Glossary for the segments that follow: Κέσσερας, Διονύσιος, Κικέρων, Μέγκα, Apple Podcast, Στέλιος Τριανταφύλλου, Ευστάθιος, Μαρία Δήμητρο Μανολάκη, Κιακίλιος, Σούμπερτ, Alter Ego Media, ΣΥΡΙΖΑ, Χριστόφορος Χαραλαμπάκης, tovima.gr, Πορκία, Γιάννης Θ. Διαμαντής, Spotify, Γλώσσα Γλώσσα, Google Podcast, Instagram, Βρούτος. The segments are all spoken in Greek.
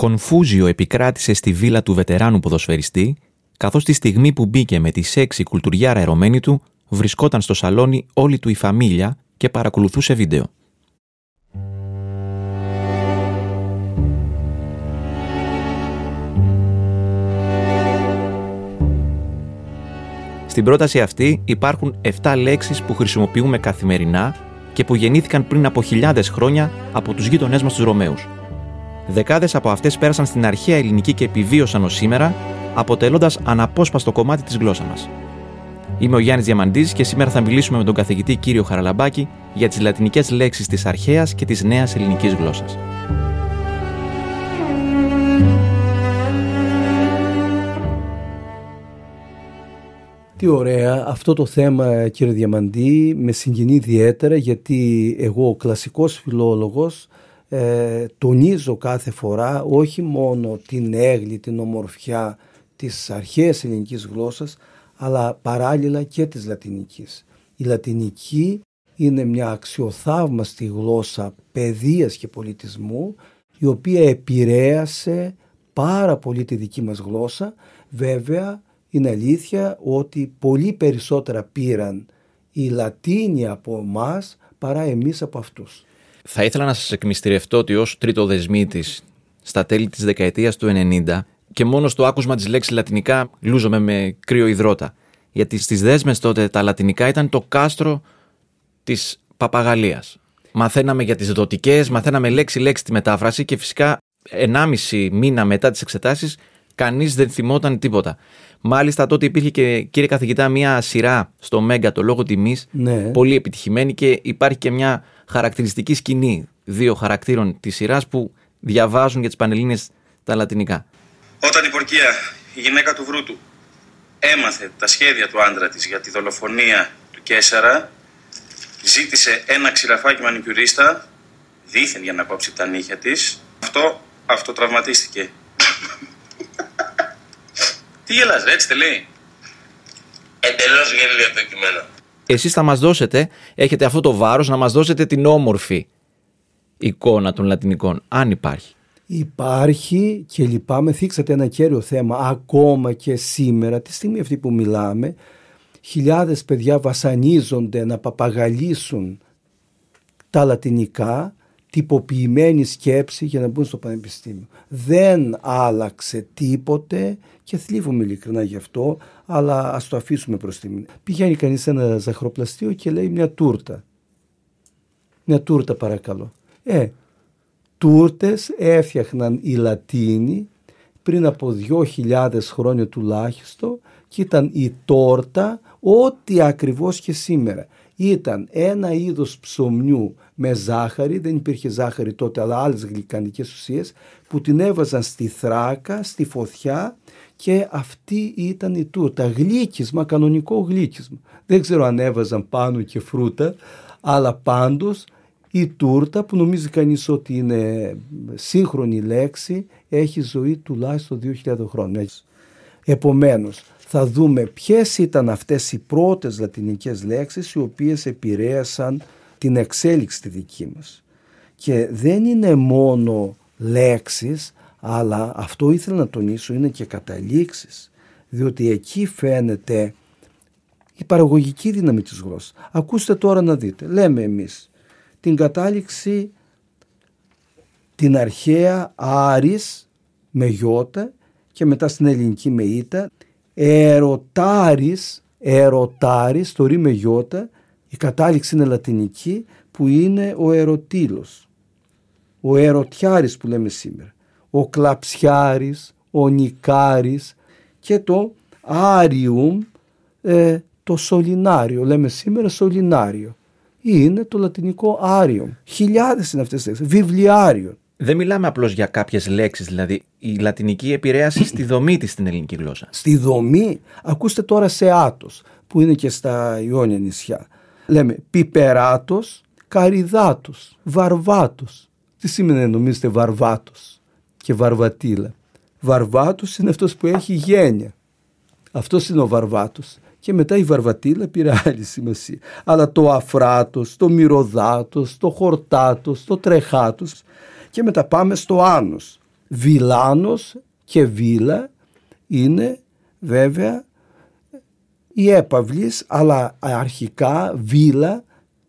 Κονφούζιο επικράτησε στη βίλα του βετεράνου ποδοσφαιριστή, καθώς τη στιγμή που μπήκε με τη σέξι κουλτουριάρα ερωμένη του, βρισκόταν στο σαλόνι όλη του η φαμίλια και παρακολουθούσε βίντεο. Στην πρόταση αυτή υπάρχουν 7 λέξεις που χρησιμοποιούμε καθημερινά και που γεννήθηκαν πριν από χιλιάδες χρόνια από τους γείτονές μας τους Ρωμαίους. Δεκάδες από αυτές πέρασαν στην αρχαία ελληνική και επιβίωσαν ως σήμερα, αποτελώντας αναπόσπαστο κομμάτι της γλώσσας μας. Είμαι ο Γιάννης Διαμαντής και σήμερα θα μιλήσουμε με τον καθηγητή κύριο Χαραλαμπάκη για τις λατινικές λέξεις της αρχαίας και της νέας ελληνικής γλώσσας. Τι ωραία. Αυτό το θέμα, κύριε Διαμαντή, με συγκινεί ιδιαίτερα, γιατί εγώ, ο κλασικός φιλόλογος, τονίζω κάθε φορά όχι μόνο την έγλη, την ομορφιά της αρχαίας ελληνικής γλώσσας, αλλά παράλληλα και της λατινικής. Η λατινική είναι μια αξιοθαύμαστη γλώσσα παιδείας και πολιτισμού, η οποία επηρέασε πάρα πολύ τη δική μας γλώσσα. Βέβαια, είναι αλήθεια ότι πολύ περισσότερα πήραν οι Λατίνοι από εμάς παρά εμείς από αυτούς. Θα ήθελα να σας εκμυστηρευτώ ότι ως τρίτο δεσμίτης στα τέλη της δεκαετίας του 90 και μόνο στο άκουσμα της λέξης λατινικά λούζομαι με κρύο υδρότα. Γιατί στις δέσμες τότε τα λατινικά ήταν το κάστρο της παπαγαλίας. Μαθαίναμε για τις δοτικές, μαθαίναμε λέξη-λέξη τη μετάφραση και φυσικά 1,5 μήνα μετά τις εξετάσεις κανείς δεν θυμόταν τίποτα. Μάλιστα τότε υπήρχε και, κύριε καθηγητά, μια σειρά στο Μέγκα, το λόγο τιμής, ναι, πολύ επιτυχημένη, και υπάρχει και μια χαρακτηριστική σκηνή δύο χαρακτήρων της σειράς που διαβάζουν για τις Πανελλήνιες τα λατινικά. Όταν η Πορκία, η γυναίκα του Βρούτου, έμαθε τα σχέδια του άντρα της για τη δολοφονία του Κέσσερα, ζήτησε ένα ξηραφάκι μανικιουρίστα, δήθεν για να κόψει τα νύχια της. Αυτό αυτοτραυματίστηκε. Τι γελάς, έτσι τη λέει. Εντελώς γελίο το κείμενο. Εσείς θα μας δώσετε, έχετε αυτό το βάρος να μας δώσετε την όμορφη εικόνα των λατινικών, αν υπάρχει. Υπάρχει, και λυπάμαι, θίξατε ένα κέριο θέμα. Ακόμα και σήμερα, τη στιγμή αυτή που μιλάμε, χιλιάδες παιδιά βασανίζονται να παπαγαλίσουν τα λατινικά, τυποποιημένη σκέψη, για να μπουν στο πανεπιστήμιο. Δεν άλλαξε τίποτε και θλίβομαι ειλικρινά γι' αυτό, αλλά ας το αφήσουμε προς στιγμή. Πηγαίνει κανείς σε ένα ζαχροπλαστείο και λέει μια τούρτα. Μια τούρτα παρακαλώ. Τούρτες έφτιαχναν οι Λατίνοι πριν από 2.000 χρόνια τουλάχιστον, και ήταν η τόρτα ό,τι ακριβώς και σήμερα. Ήταν ένα είδος ψωμιού με ζάχαρη, δεν υπήρχε ζάχαρη τότε, αλλά άλλες γλυκαντικές ουσίες, που την έβαζαν στη θράκα, στη φωτιά, και αυτή ήταν η τούρτα. Γλύκισμα, κανονικό γλύκισμα. Δεν ξέρω αν έβαζαν πάνω και φρούτα, αλλά πάντως η τούρτα, που νομίζει κανείς ότι είναι σύγχρονη λέξη, έχει ζωή τουλάχιστον 2.000 χρόνια. Επομένως, θα δούμε ποιες ήταν αυτές οι πρώτες λατινικές λέξεις οι οποίες επηρέασαν την εξέλιξη τη δική μας. Και δεν είναι μόνο λέξεις, αλλά αυτό ήθελα να τονίσω, είναι και καταλήξεις. Διότι εκεί φαίνεται η παραγωγική δύναμη της γλώσσας. Ακούστε τώρα να δείτε. Λέμε εμείς την κατάληξη την αρχαία Άρης με γιώτα και μετά στην ελληνική με ήτα. Ερωτάρις, το ρι με γιώτα, η κατάληξη είναι λατινική, που είναι ο ερωτήλος, ο ερωτιάρης που λέμε σήμερα, ο κλαψιάρης, ο νικάρης, και το άριουμ, το σολινάριο, λέμε σήμερα σολινάριο, είναι το λατινικό άριουμ. Χιλιάδες είναι αυτές τις λέξεις, βιβλιάριο. Δεν μιλάμε απλώς για κάποιες λέξεις, δηλαδή η λατινική επηρέαση στη δομή της στην ελληνική γλώσσα. Στη δομή, ακούστε τώρα σε άτος, που είναι και στα Ιόνια νησιά. Λέμε πιπεράτος, καριδάτος, βαρβάτος. Τι σημαίνει, νομίζετε, βαρβάτος και βαρβατήλα? Βαρβάτος είναι αυτός που έχει γένεια. Αυτός είναι ο βαρβάτος. Και μετά η βαρβατήλα πήρε άλλη σημασία. Αλλά το αφράτος, το μυρωδάτος, το χορτάτος, το τρεχάτος. Και μετά πάμε στο άνος. Βιλάνος και Βίλα είναι βέβαια η έπαυλης, αλλά αρχικά Βίλα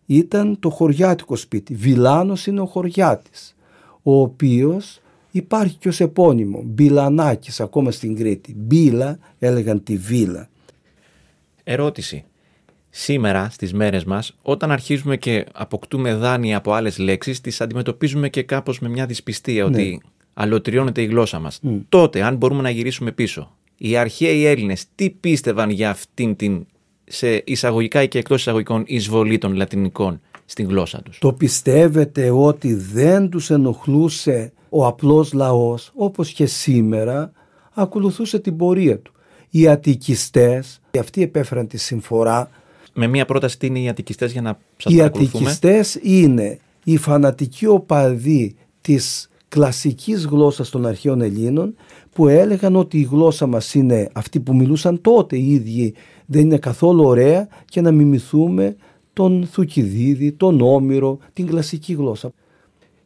ήταν το χωριάτικο σπίτι. Βιλάνος είναι ο χωριάτης, ο οποίος υπάρχει και ως επώνυμο, Μπιλανάκης, ακόμα στην Κρήτη. Μπίλα έλεγαν τη Βίλα. Ερώτηση. Σήμερα στις μέρες μας, όταν αρχίζουμε και αποκτούμε δάνεια από άλλες λέξεις, τις αντιμετωπίζουμε και κάπως με μια δυσπιστία, ναι, ότι αλωτριώνεται η γλώσσα μας. Mm. Τότε, αν μπορούμε να γυρίσουμε πίσω, οι αρχαίοι Έλληνες τι πίστευαν για αυτήν την, σε εισαγωγικά και εκτός εισαγωγικών, εισβολή των λατινικών στην γλώσσα τους? Το πιστεύετε ότι δεν τους ενοχλούσε ο απλός λαός, όπως και σήμερα ακολουθούσε την πορεία του? Οι αττικιστές, και αυτοί επέφεραν τη συμφορά. Με μία πρόταση, τι είναι οι αττικιστές για να σας παρακολουθούμε? Οι αττικιστές είναι οι φανατικοί οπαδοί της κλασικής γλώσσας των αρχαίων Ελλήνων, που έλεγαν ότι η γλώσσα μας είναι αυτή που μιλούσαν τότε οι ίδιοι, δεν είναι καθόλου ωραία, και να μιμηθούμε τον Θουκυδίδη, τον Όμηρο, την κλασική γλώσσα.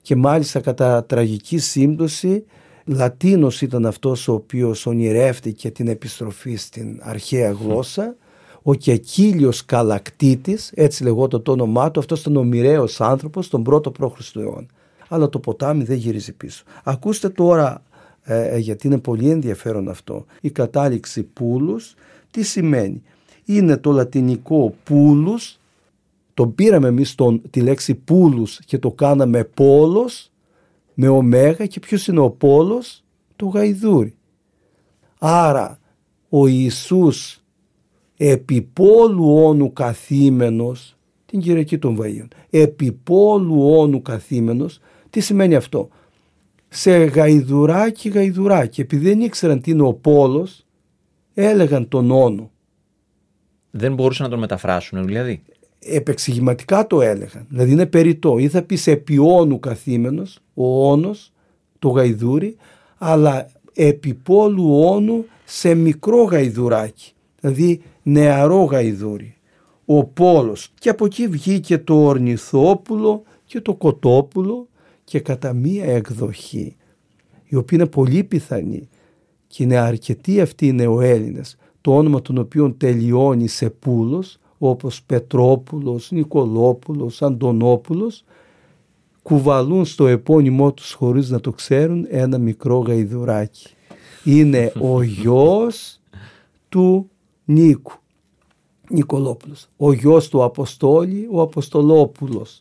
Και μάλιστα κατά τραγική σύμπτωση, Λατίνος ήταν αυτός ο οποίος ονειρεύτηκε την επιστροφή στην αρχαία γλώσσα. Ο Κιακίλιος Καλακτίτης, έτσι λεγόταν το όνομά του, αυτός ήταν ο μοιραίος άνθρωπος τον 1ο π.Χ. αιώνα. Αλλά το ποτάμι δεν γυρίζει πίσω. Ακούστε τώρα, γιατί είναι πολύ ενδιαφέρον αυτό, η κατάληξη πούλους, τι σημαίνει? Είναι το λατινικό πούλους, τον πήραμε εμείς τη λέξη πούλους και το κάναμε πόλος, με ωμέγα, και ποιος είναι ο πόλος? Το γαϊδούρι. Άρα ο Ιησούς επί πόλου όνου καθήμενος, την Κυριακή των Βαΐων, επί πόλου όνου καθήμενος, τι σημαίνει αυτό? Σε γαϊδουράκι, γαϊδουράκι, επειδή δεν ήξεραν τι είναι ο πόλος, έλεγαν τον όνο. Δεν μπορούσαν να τον μεταφράσουν δηλαδή? Επεξηγηματικά το έλεγαν, δηλαδή είναι περιττό, ή θα πεις επί όνου καθήμενος, ο όνος, το γαϊδούρι, αλλά επί πόλου όνου σε μικρό γαϊδουράκι, δηλαδή νεαρό γαϊδούρι, ο πόλος. Και από εκεί βγήκε το ορνηθόπουλο και το κοτόπουλο, και κατά μία εκδοχή, η οποία είναι πολύ πιθανή και είναι αρκετοί αυτοί οι νεοέλληνες, το όνομα των οποίων τελειώνει σε πούλος, όπως Πετρόπουλος, Νικολόπουλος, Αντωνόπουλος, κουβαλούν στο επώνυμό τους χωρίς να το ξέρουν ένα μικρό γαϊδουράκι. Είναι ο γιος του Νίκου, Νικολόπουλος, ο γιος του Αποστόλη, ο Αποστολόπουλος.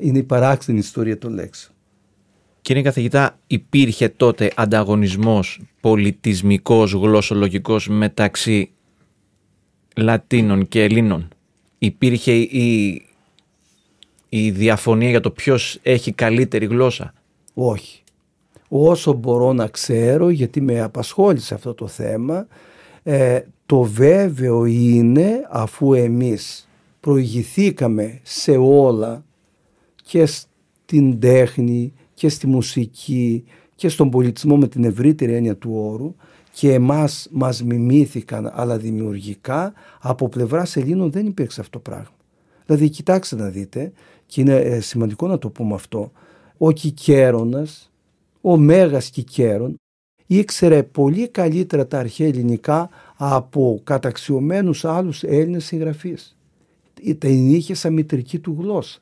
Είναι η παράξενη ιστορία των λέξεων. Κύριε καθηγητά, υπήρχε τότε ανταγωνισμός πολιτισμικός, γλωσσολογικός μεταξύ Λατίνων και Ελλήνων? Υπήρχε η διαφωνία για το ποιος έχει καλύτερη γλώσσα? Όχι. Όσο μπορώ να ξέρω, γιατί με απασχόλησε αυτό το θέμα, το βέβαιο είναι, αφού εμείς προηγηθήκαμε σε όλα, και στην τέχνη και στη μουσική και στον πολιτισμό με την ευρύτερη έννοια του όρου, και εμάς μας μιμήθηκαν, αλλά δημιουργικά, από πλευράς Ελλήνων δεν υπήρξε αυτό το πράγμα. Δηλαδή κοιτάξτε να δείτε, και είναι σημαντικό να το πούμε αυτό, ο Κικέρωνας, ο Μέγας Κικέρων, ήξερε πολύ καλύτερα τα αρχαία ελληνικά από καταξιωμένους άλλους Έλληνες συγγραφείς. Την είχε σαν μητρική του γλώσσα,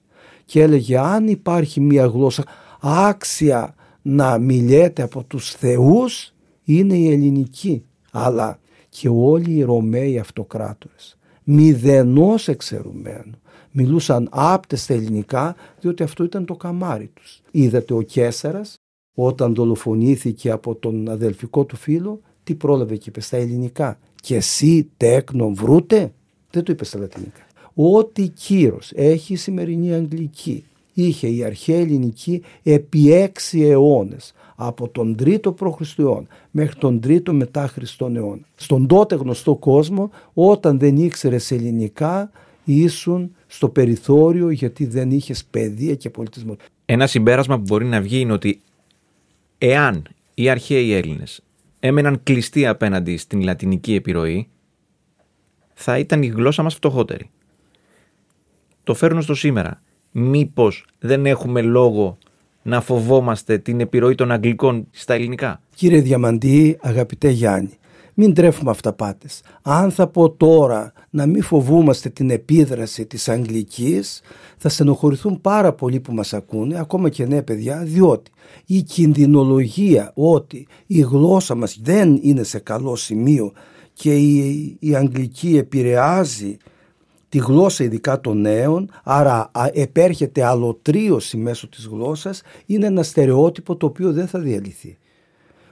και έλεγε αν υπάρχει μια γλώσσα άξια να μιλιέται από τους θεούς, είναι η ελληνική. Αλλά και όλοι οι Ρωμαίοι αυτοκράτορες, μηδενός εξαιρουμένου, μιλούσαν άπτεστα ελληνικά, διότι αυτό ήταν το καμάρι τους. Είδατε ο Κέσσερας, όταν δολοφονήθηκε από τον αδελφικό του φίλο, τι πρόλαβε και είπε στα ελληνικά? Και εσύ τέκνο βρούτε, δεν το είπε στα λατινικά. Ό,τι κύρος έχει η σημερινή Αγγλική, είχε η αρχαία ελληνική επί 6 αιώνες, από τον 3ο π.Χ. μέχρι τον 3ο μετά Χριστόν αιώνα. Στον τότε γνωστό κόσμο, όταν δεν ήξερες ελληνικά, ήσουν στο περιθώριο, γιατί δεν είχες παιδεία και πολιτισμό. Ένα συμπέρασμα που μπορεί να βγει είναι ότι εάν οι αρχαίοι Έλληνες έμεναν κλειστοί απέναντι στην λατινική επιρροή, θα ήταν η γλώσσα μας φτωχότερη. Το φέρνω στο σήμερα. Μήπως δεν έχουμε λόγο να φοβόμαστε την επιρροή των Αγγλικών στα ελληνικά. Κύριε Διαμαντή, αγαπητέ Γιάννη, μην τρέφουμε αυταπάτες. Αν θα πω τώρα να μην φοβούμαστε την επίδραση της Αγγλικής, θα στενοχωρηθούν πάρα πολλοί που μας ακούνε, ακόμα και νέα παιδιά, διότι η κινδυνολογία ότι η γλώσσα μας δεν είναι σε καλό σημείο και η Αγγλική επηρεάζει τη γλώσσα ειδικά των νέων, άρα επέρχεται αλωτρίωση μέσω της γλώσσας, είναι ένα στερεότυπο το οποίο δεν θα διαλυθεί.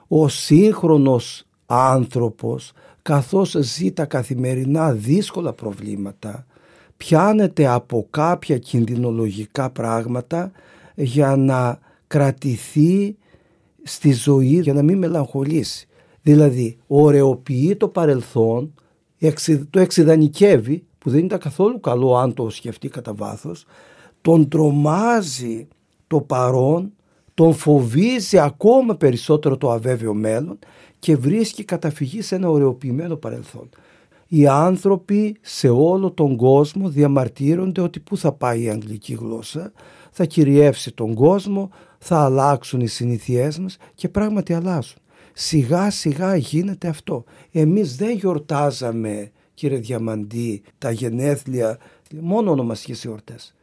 Ο σύγχρονος άνθρωπος, καθώς ζει τα καθημερινά δύσκολα προβλήματα, πιάνεται από κάποια κινδυνολογικά πράγματα για να κρατηθεί στη ζωή, για να μην μελαγχολήσει. Δηλαδή, ωρεοποιεί το παρελθόν, το εξιδανικεύει, που δεν ήταν καθόλου καλό αν το σκεφτεί κατά βάθος, τον τρομάζει το παρόν, τον φοβίζει ακόμα περισσότερο το αβέβαιο μέλλον και βρίσκει καταφυγή σε ένα ωρεοποιημένο παρελθόν. Οι άνθρωποι σε όλο τον κόσμο διαμαρτύρονται ότι πού θα πάει η αγγλική γλώσσα, θα κυριεύσει τον κόσμο, θα αλλάξουν οι συνήθειές μας και πράγματι αλλάζουν. Σιγά σιγά γίνεται αυτό. Εμείς δεν γιορτάζαμε, κύριε Διαμαντή, τα γενέθλια, μόνο ονομαστικές γιορτές.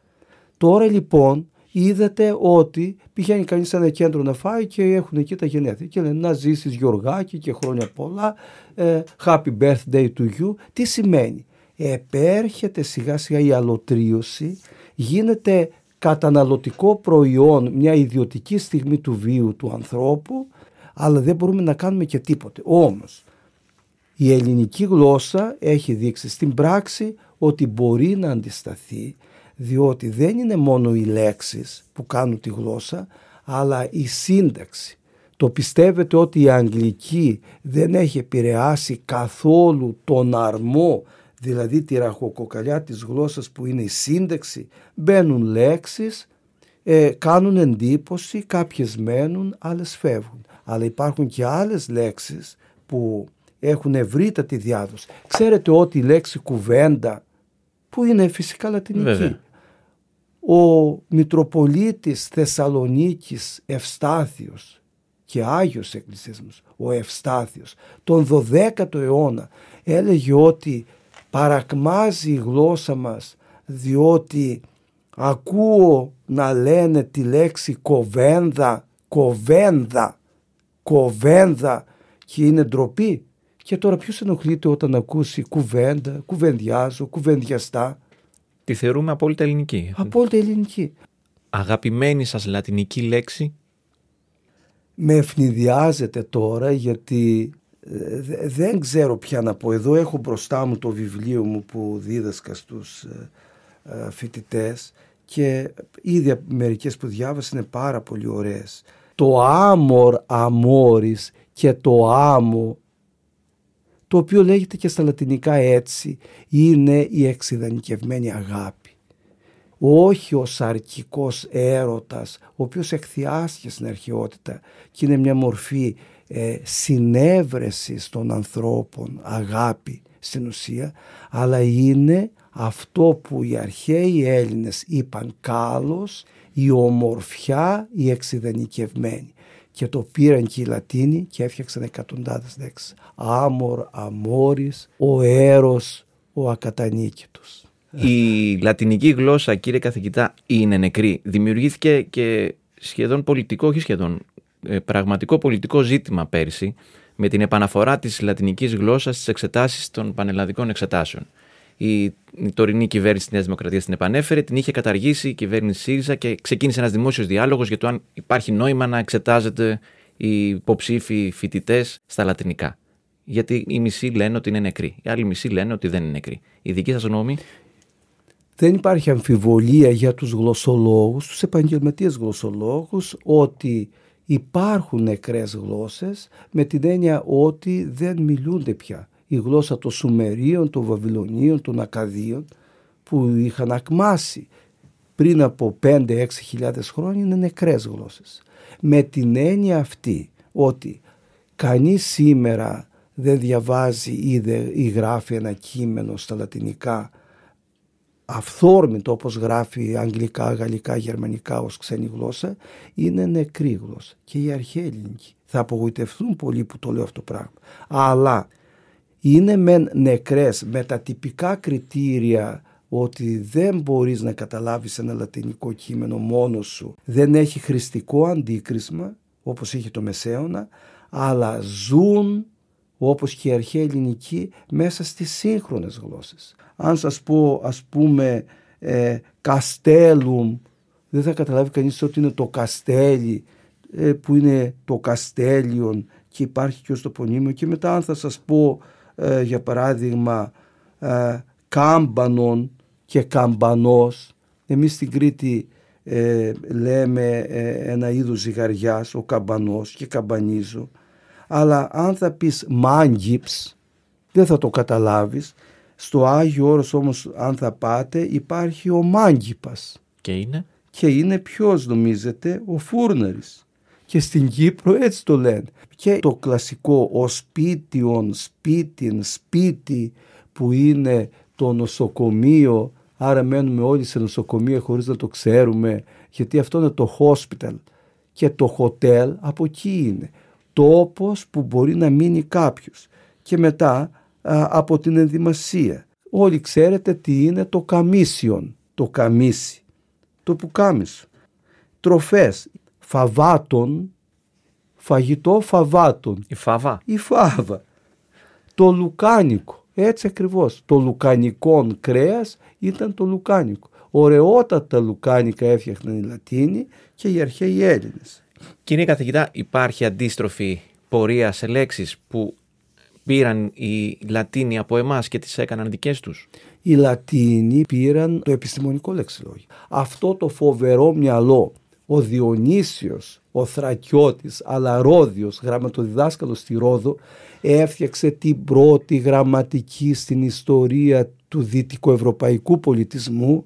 Τώρα λοιπόν είδατε ότι πηγαίνει κανείς σε ένα κέντρο να φάει και έχουν εκεί τα γενέθλια και λένε να ζήσεις Γιωργάκη και χρόνια πολλά, happy birthday to you. Τι σημαίνει? Επέρχεται σιγά σιγά η αλωτρίωση, γίνεται καταναλωτικό προϊόν, μια ιδιωτική στιγμή του βίου του ανθρώπου, αλλά δεν μπορούμε να κάνουμε και τίποτε. Όμως η ελληνική γλώσσα έχει δείξει στην πράξη ότι μπορεί να αντισταθεί, διότι δεν είναι μόνο οι λέξεις που κάνουν τη γλώσσα, αλλά η σύνταξη. Το πιστεύετε ότι η αγγλική δεν έχει επηρεάσει καθόλου τον αρμό, δηλαδή τη ραχοκοκαλιά της γλώσσας που είναι η σύνταξη? Μπαίνουν λέξεις, κάνουν εντύπωση, κάποιες μένουν, άλλες φεύγουν. Αλλά υπάρχουν και άλλες λέξεις που έχουν ευρύτατη διάδοση. Ξέρετε ότι η λέξη κουβέντα, που είναι φυσικά λατινική, βέβαια, ο Μητροπολίτης Θεσσαλονίκης Ευστάθιος και Άγιος Εκκλησίας μας, ο Ευστάθιος, τον 12ο αιώνα έλεγε ότι παρακμάζει η γλώσσα μας, διότι ακούω να λένε τη λέξη κοβένδα και είναι ντροπή. Και τώρα ποιος ενοχλείται όταν ακούσει κουβέντα, κουβεντιάζω, κουβεντιαστά? Τη θεωρούμε απόλυτα ελληνική. Απόλυτα ελληνική. Αγαπημένη σας λατινική λέξη? Με ευνηδιάζετε τώρα γιατί δεν ξέρω πια να πω. Εδώ έχω μπροστά μου το βιβλίο μου που δίδασκα στους φοιτητές και ήδη μερικές που διάβασα είναι πάρα πολύ ωραίες. Το άμορ αμόρις και το άμο, το οποίο λέγεται και στα λατινικά έτσι, είναι η εξιδανικευμένη αγάπη. Όχι ο σαρκικός έρωτας, ο οποίος εκθιάστηκε στην αρχαιότητα και είναι μια μορφή συνέβρεσης των ανθρώπων, αγάπη στην ουσία, αλλά είναι αυτό που οι αρχαίοι Έλληνες είπαν κάλος, η ομορφιά, η εξιδανικευμένη. Και το πήραν και οι Λατίνοι και έφτιαξαν εκατοντάδες λέξεις. Άμορ, αμόρις, ο έρος, ο ακατανίκητος. Η λατινική γλώσσα, κύριε καθηγητά, είναι νεκρή. Δημιουργήθηκε και σχεδόν πολιτικό, όχι σχεδόν, πραγματικό πολιτικό ζήτημα πέρσι με την επαναφορά της λατινικής γλώσσας στις εξετάσεις των πανελλαδικών εξετάσεων. Η τωρινή κυβέρνηση της Νέας Δημοκρατίας την επανέφερε, την είχε καταργήσει η κυβέρνηση ΣΥΡΙΖΑ και ξεκίνησε ένας δημόσιος διάλογος για το αν υπάρχει νόημα να εξετάζεται οι υποψήφοι φοιτητές στα λατινικά. Γιατί οι μισοί λένε ότι είναι νεκροί, οι άλλοι μισοί λένε ότι δεν είναι νεκροί. Η δική σας γνώμη? Δεν υπάρχει αμφιβολία για τους γλωσσολόγους, τους επαγγελματίες γλωσσολόγους, ότι υπάρχουν νεκρές γλώσσες με την έννοια ότι δεν μιλούνται πια. Η γλώσσα των Σουμερίων, των Βαβυλωνίων, των Ακαδίων που είχαν ακμάσει πριν από 5-6 χιλιάδες χρόνια είναι νεκρές γλώσσες. Με την έννοια αυτή ότι κανείς σήμερα δεν διαβάζει ή γράφει ένα κείμενο στα λατινικά αυθόρμητο, όπως γράφει αγγλικά, γαλλικά, γερμανικά ως ξένη γλώσσα, είναι νεκρή γλώσσα και η αρχαία ελληνική. Θα απογοητευτούν πολλοί που το λέω αυτό το πράγμα. Αλλά είναι μεν νεκρές με τα τυπικά κριτήρια ότι δεν μπορείς να καταλάβεις ένα λατινικό κείμενο μόνος σου. Δεν έχει χρηστικό αντίκρισμα όπως είχε το Μεσαίωνα, αλλά ζουν όπως και η αρχαία ελληνική μέσα στις σύγχρονες γλώσσες. Αν σας πω, ας πούμε, «καστέλουμ», δεν θα καταλάβει κανείς ότι είναι το «καστέλι», που είναι το «καστέλιον» και υπάρχει και ως τοπονύμιο. Και μετά αν θα σας πω, για παράδειγμα, «κάμπανον» και «καμπανός». Εμείς στην Κρήτη λέμε ένα είδος ζυγαριάς, ο «καμπανός» και «καμπανίζω». Αλλά αν θα πεις «μάγγιψ», δεν θα το καταλάβεις. Στο Άγιο Όρος όμως, αν θα πάτε, υπάρχει ο Μάγκιπας. Και είναι? Και είναι ποιος νομίζετε? Ο Φούρνερης. Και στην Κύπρο έτσι το λένε. Και το κλασικό «ο σπίτιον», «σπίτιν», «σπίτι», που είναι το νοσοκομείο. Άρα μένουμε όλοι σε νοσοκομείο χωρίς να το ξέρουμε, γιατί αυτό είναι το hospital. Και το hotel από εκεί είναι. Τόπος που μπορεί να μείνει κάποιος. Και μετά από την ενδυμασία. Όλοι ξέρετε τι είναι το καμίσιον, το καμίσι, το πουκάμισο. Τροφές, φαβάτων, φαγητό φαβάτων. Η φάβα. Το λουκάνικο, έτσι ακριβώς. Το λουκανικόν κρέας ήταν το λουκάνικο. Ωραιότατα λουκάνικα έφτιαχναν οι Λατίνοι και οι αρχαίοι Έλληνες. Κύριε καθηγητά, υπάρχει αντίστροφη πορεία σε λέξεις που πήραν οι Λατίνοι από εμάς και τις έκαναν δικές τους? Οι Λατίνοι πήραν το επιστημονικό λεξιλόγιο. Αυτό το φοβερό μυαλό, ο Διονύσιος, ο Θρακιώτης, αλλά Ρώδιος, γραμματοδιδάσκαλος στη Ρόδο, έφτιαξε την πρώτη γραμματική στην ιστορία του δυτικοευρωπαϊκού πολιτισμού,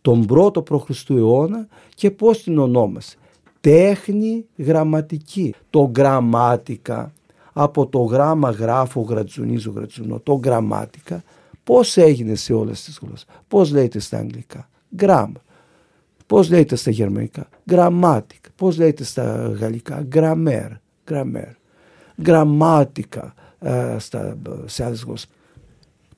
τον πρώτο π.Χ. αιώνα, και πώς την ονόμασε? Τέχνη γραμματική. Το γραμμάτικα, από το γράμμα γράφω, γρατζουνίζω, γρατζουνώ, το γραμμάτικα, πώς έγινε σε όλες τις γλώσσες? Πώς λέγεται στα αγγλικά? Γράμμα. Πώς λέγεται στα γερμανικά? Γραμμάτικα. Πώς λέγεται στα γαλλικά? Γραμμέρ. Γραμμάτικα σε άλλες γλώσσες.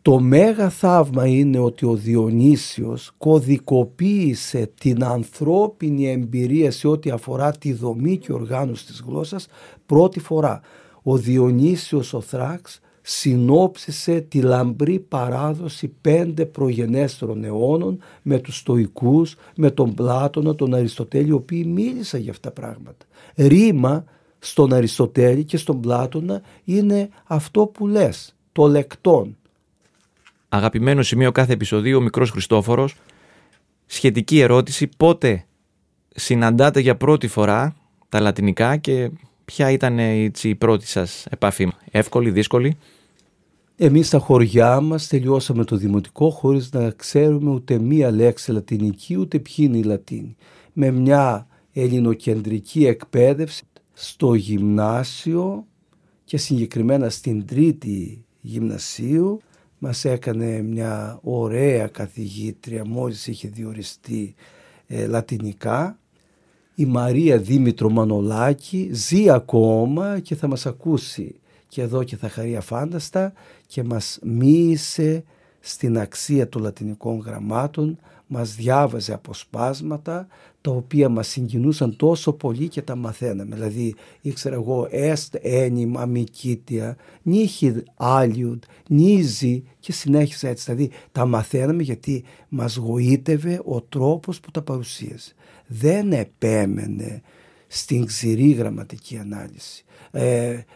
Το μέγα θαύμα είναι ότι ο Διονύσιος κωδικοποίησε την ανθρώπινη εμπειρία σε ό,τι αφορά τη δομή και οργάνωση της γλώσσας πρώτη φορά. Ο Διονύσιος ο Θράκς συνόψισε τη λαμπρή παράδοση 5 προγενέστερων αιώνων με τους Στοικούς, με τον Πλάτωνα, τον Αριστοτέλη, οι οποίοι μίλησαν για αυτά τα πράγματα. Ρήμα στον Αριστοτέλη και στον Πλάτωνα είναι αυτό που λες, το λεκτόν. Αγαπημένο σημείο κάθε επεισοδίου, ο μικρός Χριστόφορος. Σχετική ερώτηση: πότε συναντάτε για πρώτη φορά τα λατινικά και ποια ήταν η πρώτη σας επαφή? Εύκολη, δύσκολη? Εμείς στα χωριά μας τελειώσαμε το δημοτικό χωρίς να ξέρουμε ούτε μία λέξη λατινική, ούτε ποιοι είναι οι Λατίνοι. Με μια ελληνοκεντρική εκπαίδευση στο γυμνάσιο και συγκεκριμένα στην τρίτη γυμνασίου, μας έκανε μια ωραία καθηγήτρια, μόλις είχε διοριστεί, λατινικά, η Μαρία Δήμητρο Μανολάκη. Ζει ακόμα και θα μας ακούσει και εδώ και θα χαρεί αφάνταστα, και μας μοίησε στην αξία των λατινικών γραμμάτων, μας διάβαζε αποσπάσματα τα οποία μας συγκινούσαν τόσο πολύ και τα μαθαίναμε. Δηλαδή ήξερα εγώ «est enim amicitia», «nihil aliud», «nisi» και συνέχισα έτσι. Δηλαδή τα μαθαίναμε γιατί μας γοήτευε ο τρόπος που τα παρουσίασε. Δεν επέμενε στην ξηρή γραμματική ανάλυση.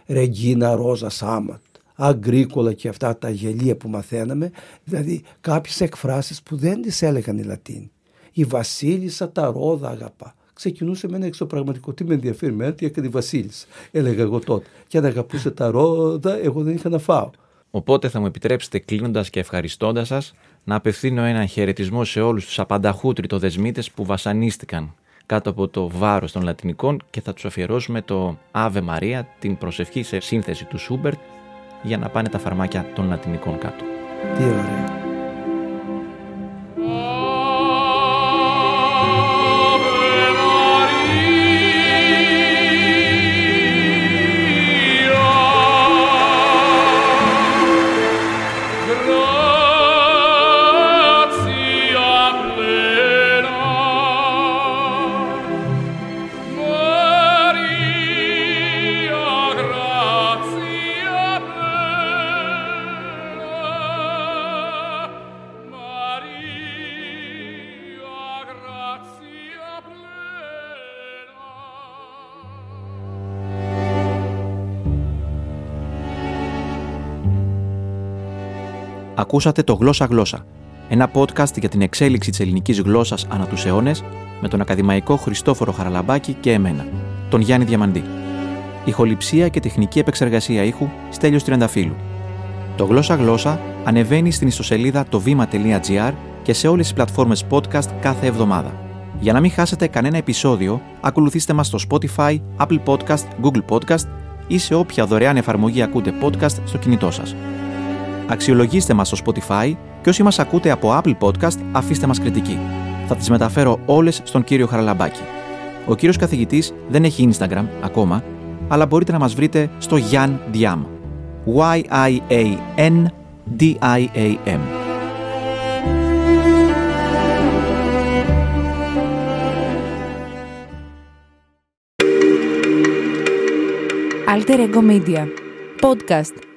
«Regina Rosa Samat», «Αγκρίκολα» και αυτά τα γελία που μαθαίναμε. Δηλαδή κάποιες εκφράσεις που δεν τις έλεγαν οι Λατίνοι. «Η βασίλισσα τα ρόδα αγαπά». Ξεκινούσε με ένα εξωπραγματικό. Τι με ενδιαφέρει με, τι έκανε η βασίλισσα, έλεγα εγώ τότε. Και αν αγαπούσε τα ρόδα, εγώ δεν είχα να φάω. Οπότε θα μου επιτρέψετε, κλείνοντας και ευχαριστώντας σας, να απευθύνω έναν χαιρετισμό σε όλους τους απανταχού τριτοδεσμίτες που βασανίστηκαν κάτω από το βάρος των λατινικών, και θα τους αφιερώσουμε το Άβε Μαρία, την προσευχή σε σύνθεση του Σούμπερτ, για να πάνε τα φαρμάκια των λατινικών κάτω. Τι ωραία. Ακούσατε το Γλώσσα Γλώσσα, ένα podcast για την εξέλιξη της ελληνικής γλώσσας ανά τους αιώνες, με τον ακαδημαϊκό Χριστόφορο Χαραλαμπάκη και εμένα, τον Γιάννη Διαμαντή. Ηχοληψία και τεχνική επεξεργασία ήχου, Στέλιος Τριανταφύλλου. Το Γλώσσα Γλώσσα ανεβαίνει στην ιστοσελίδα tovima.gr και σε όλες τις πλατφόρμες podcast κάθε εβδομάδα. Για να μην χάσετε κανένα επεισόδιο, ακολουθήστε μας στο Spotify, Apple Podcast, Google Podcast ή σε όποια δωρεάν εφαρμογή ακούτε podcast στο κινητό σας. Αξιολογήστε μας στο Spotify και όσοι μας ακούτε από Apple Podcast, αφήστε μας κριτική. Θα τις μεταφέρω όλες στον κύριο Χαραλαμπάκη. Ο κύριος καθηγητής δεν έχει Instagram ακόμα, αλλά μπορείτε να μας βρείτε στο Yan Diam. YIAN DIAM. Alter Ego Media Podcast.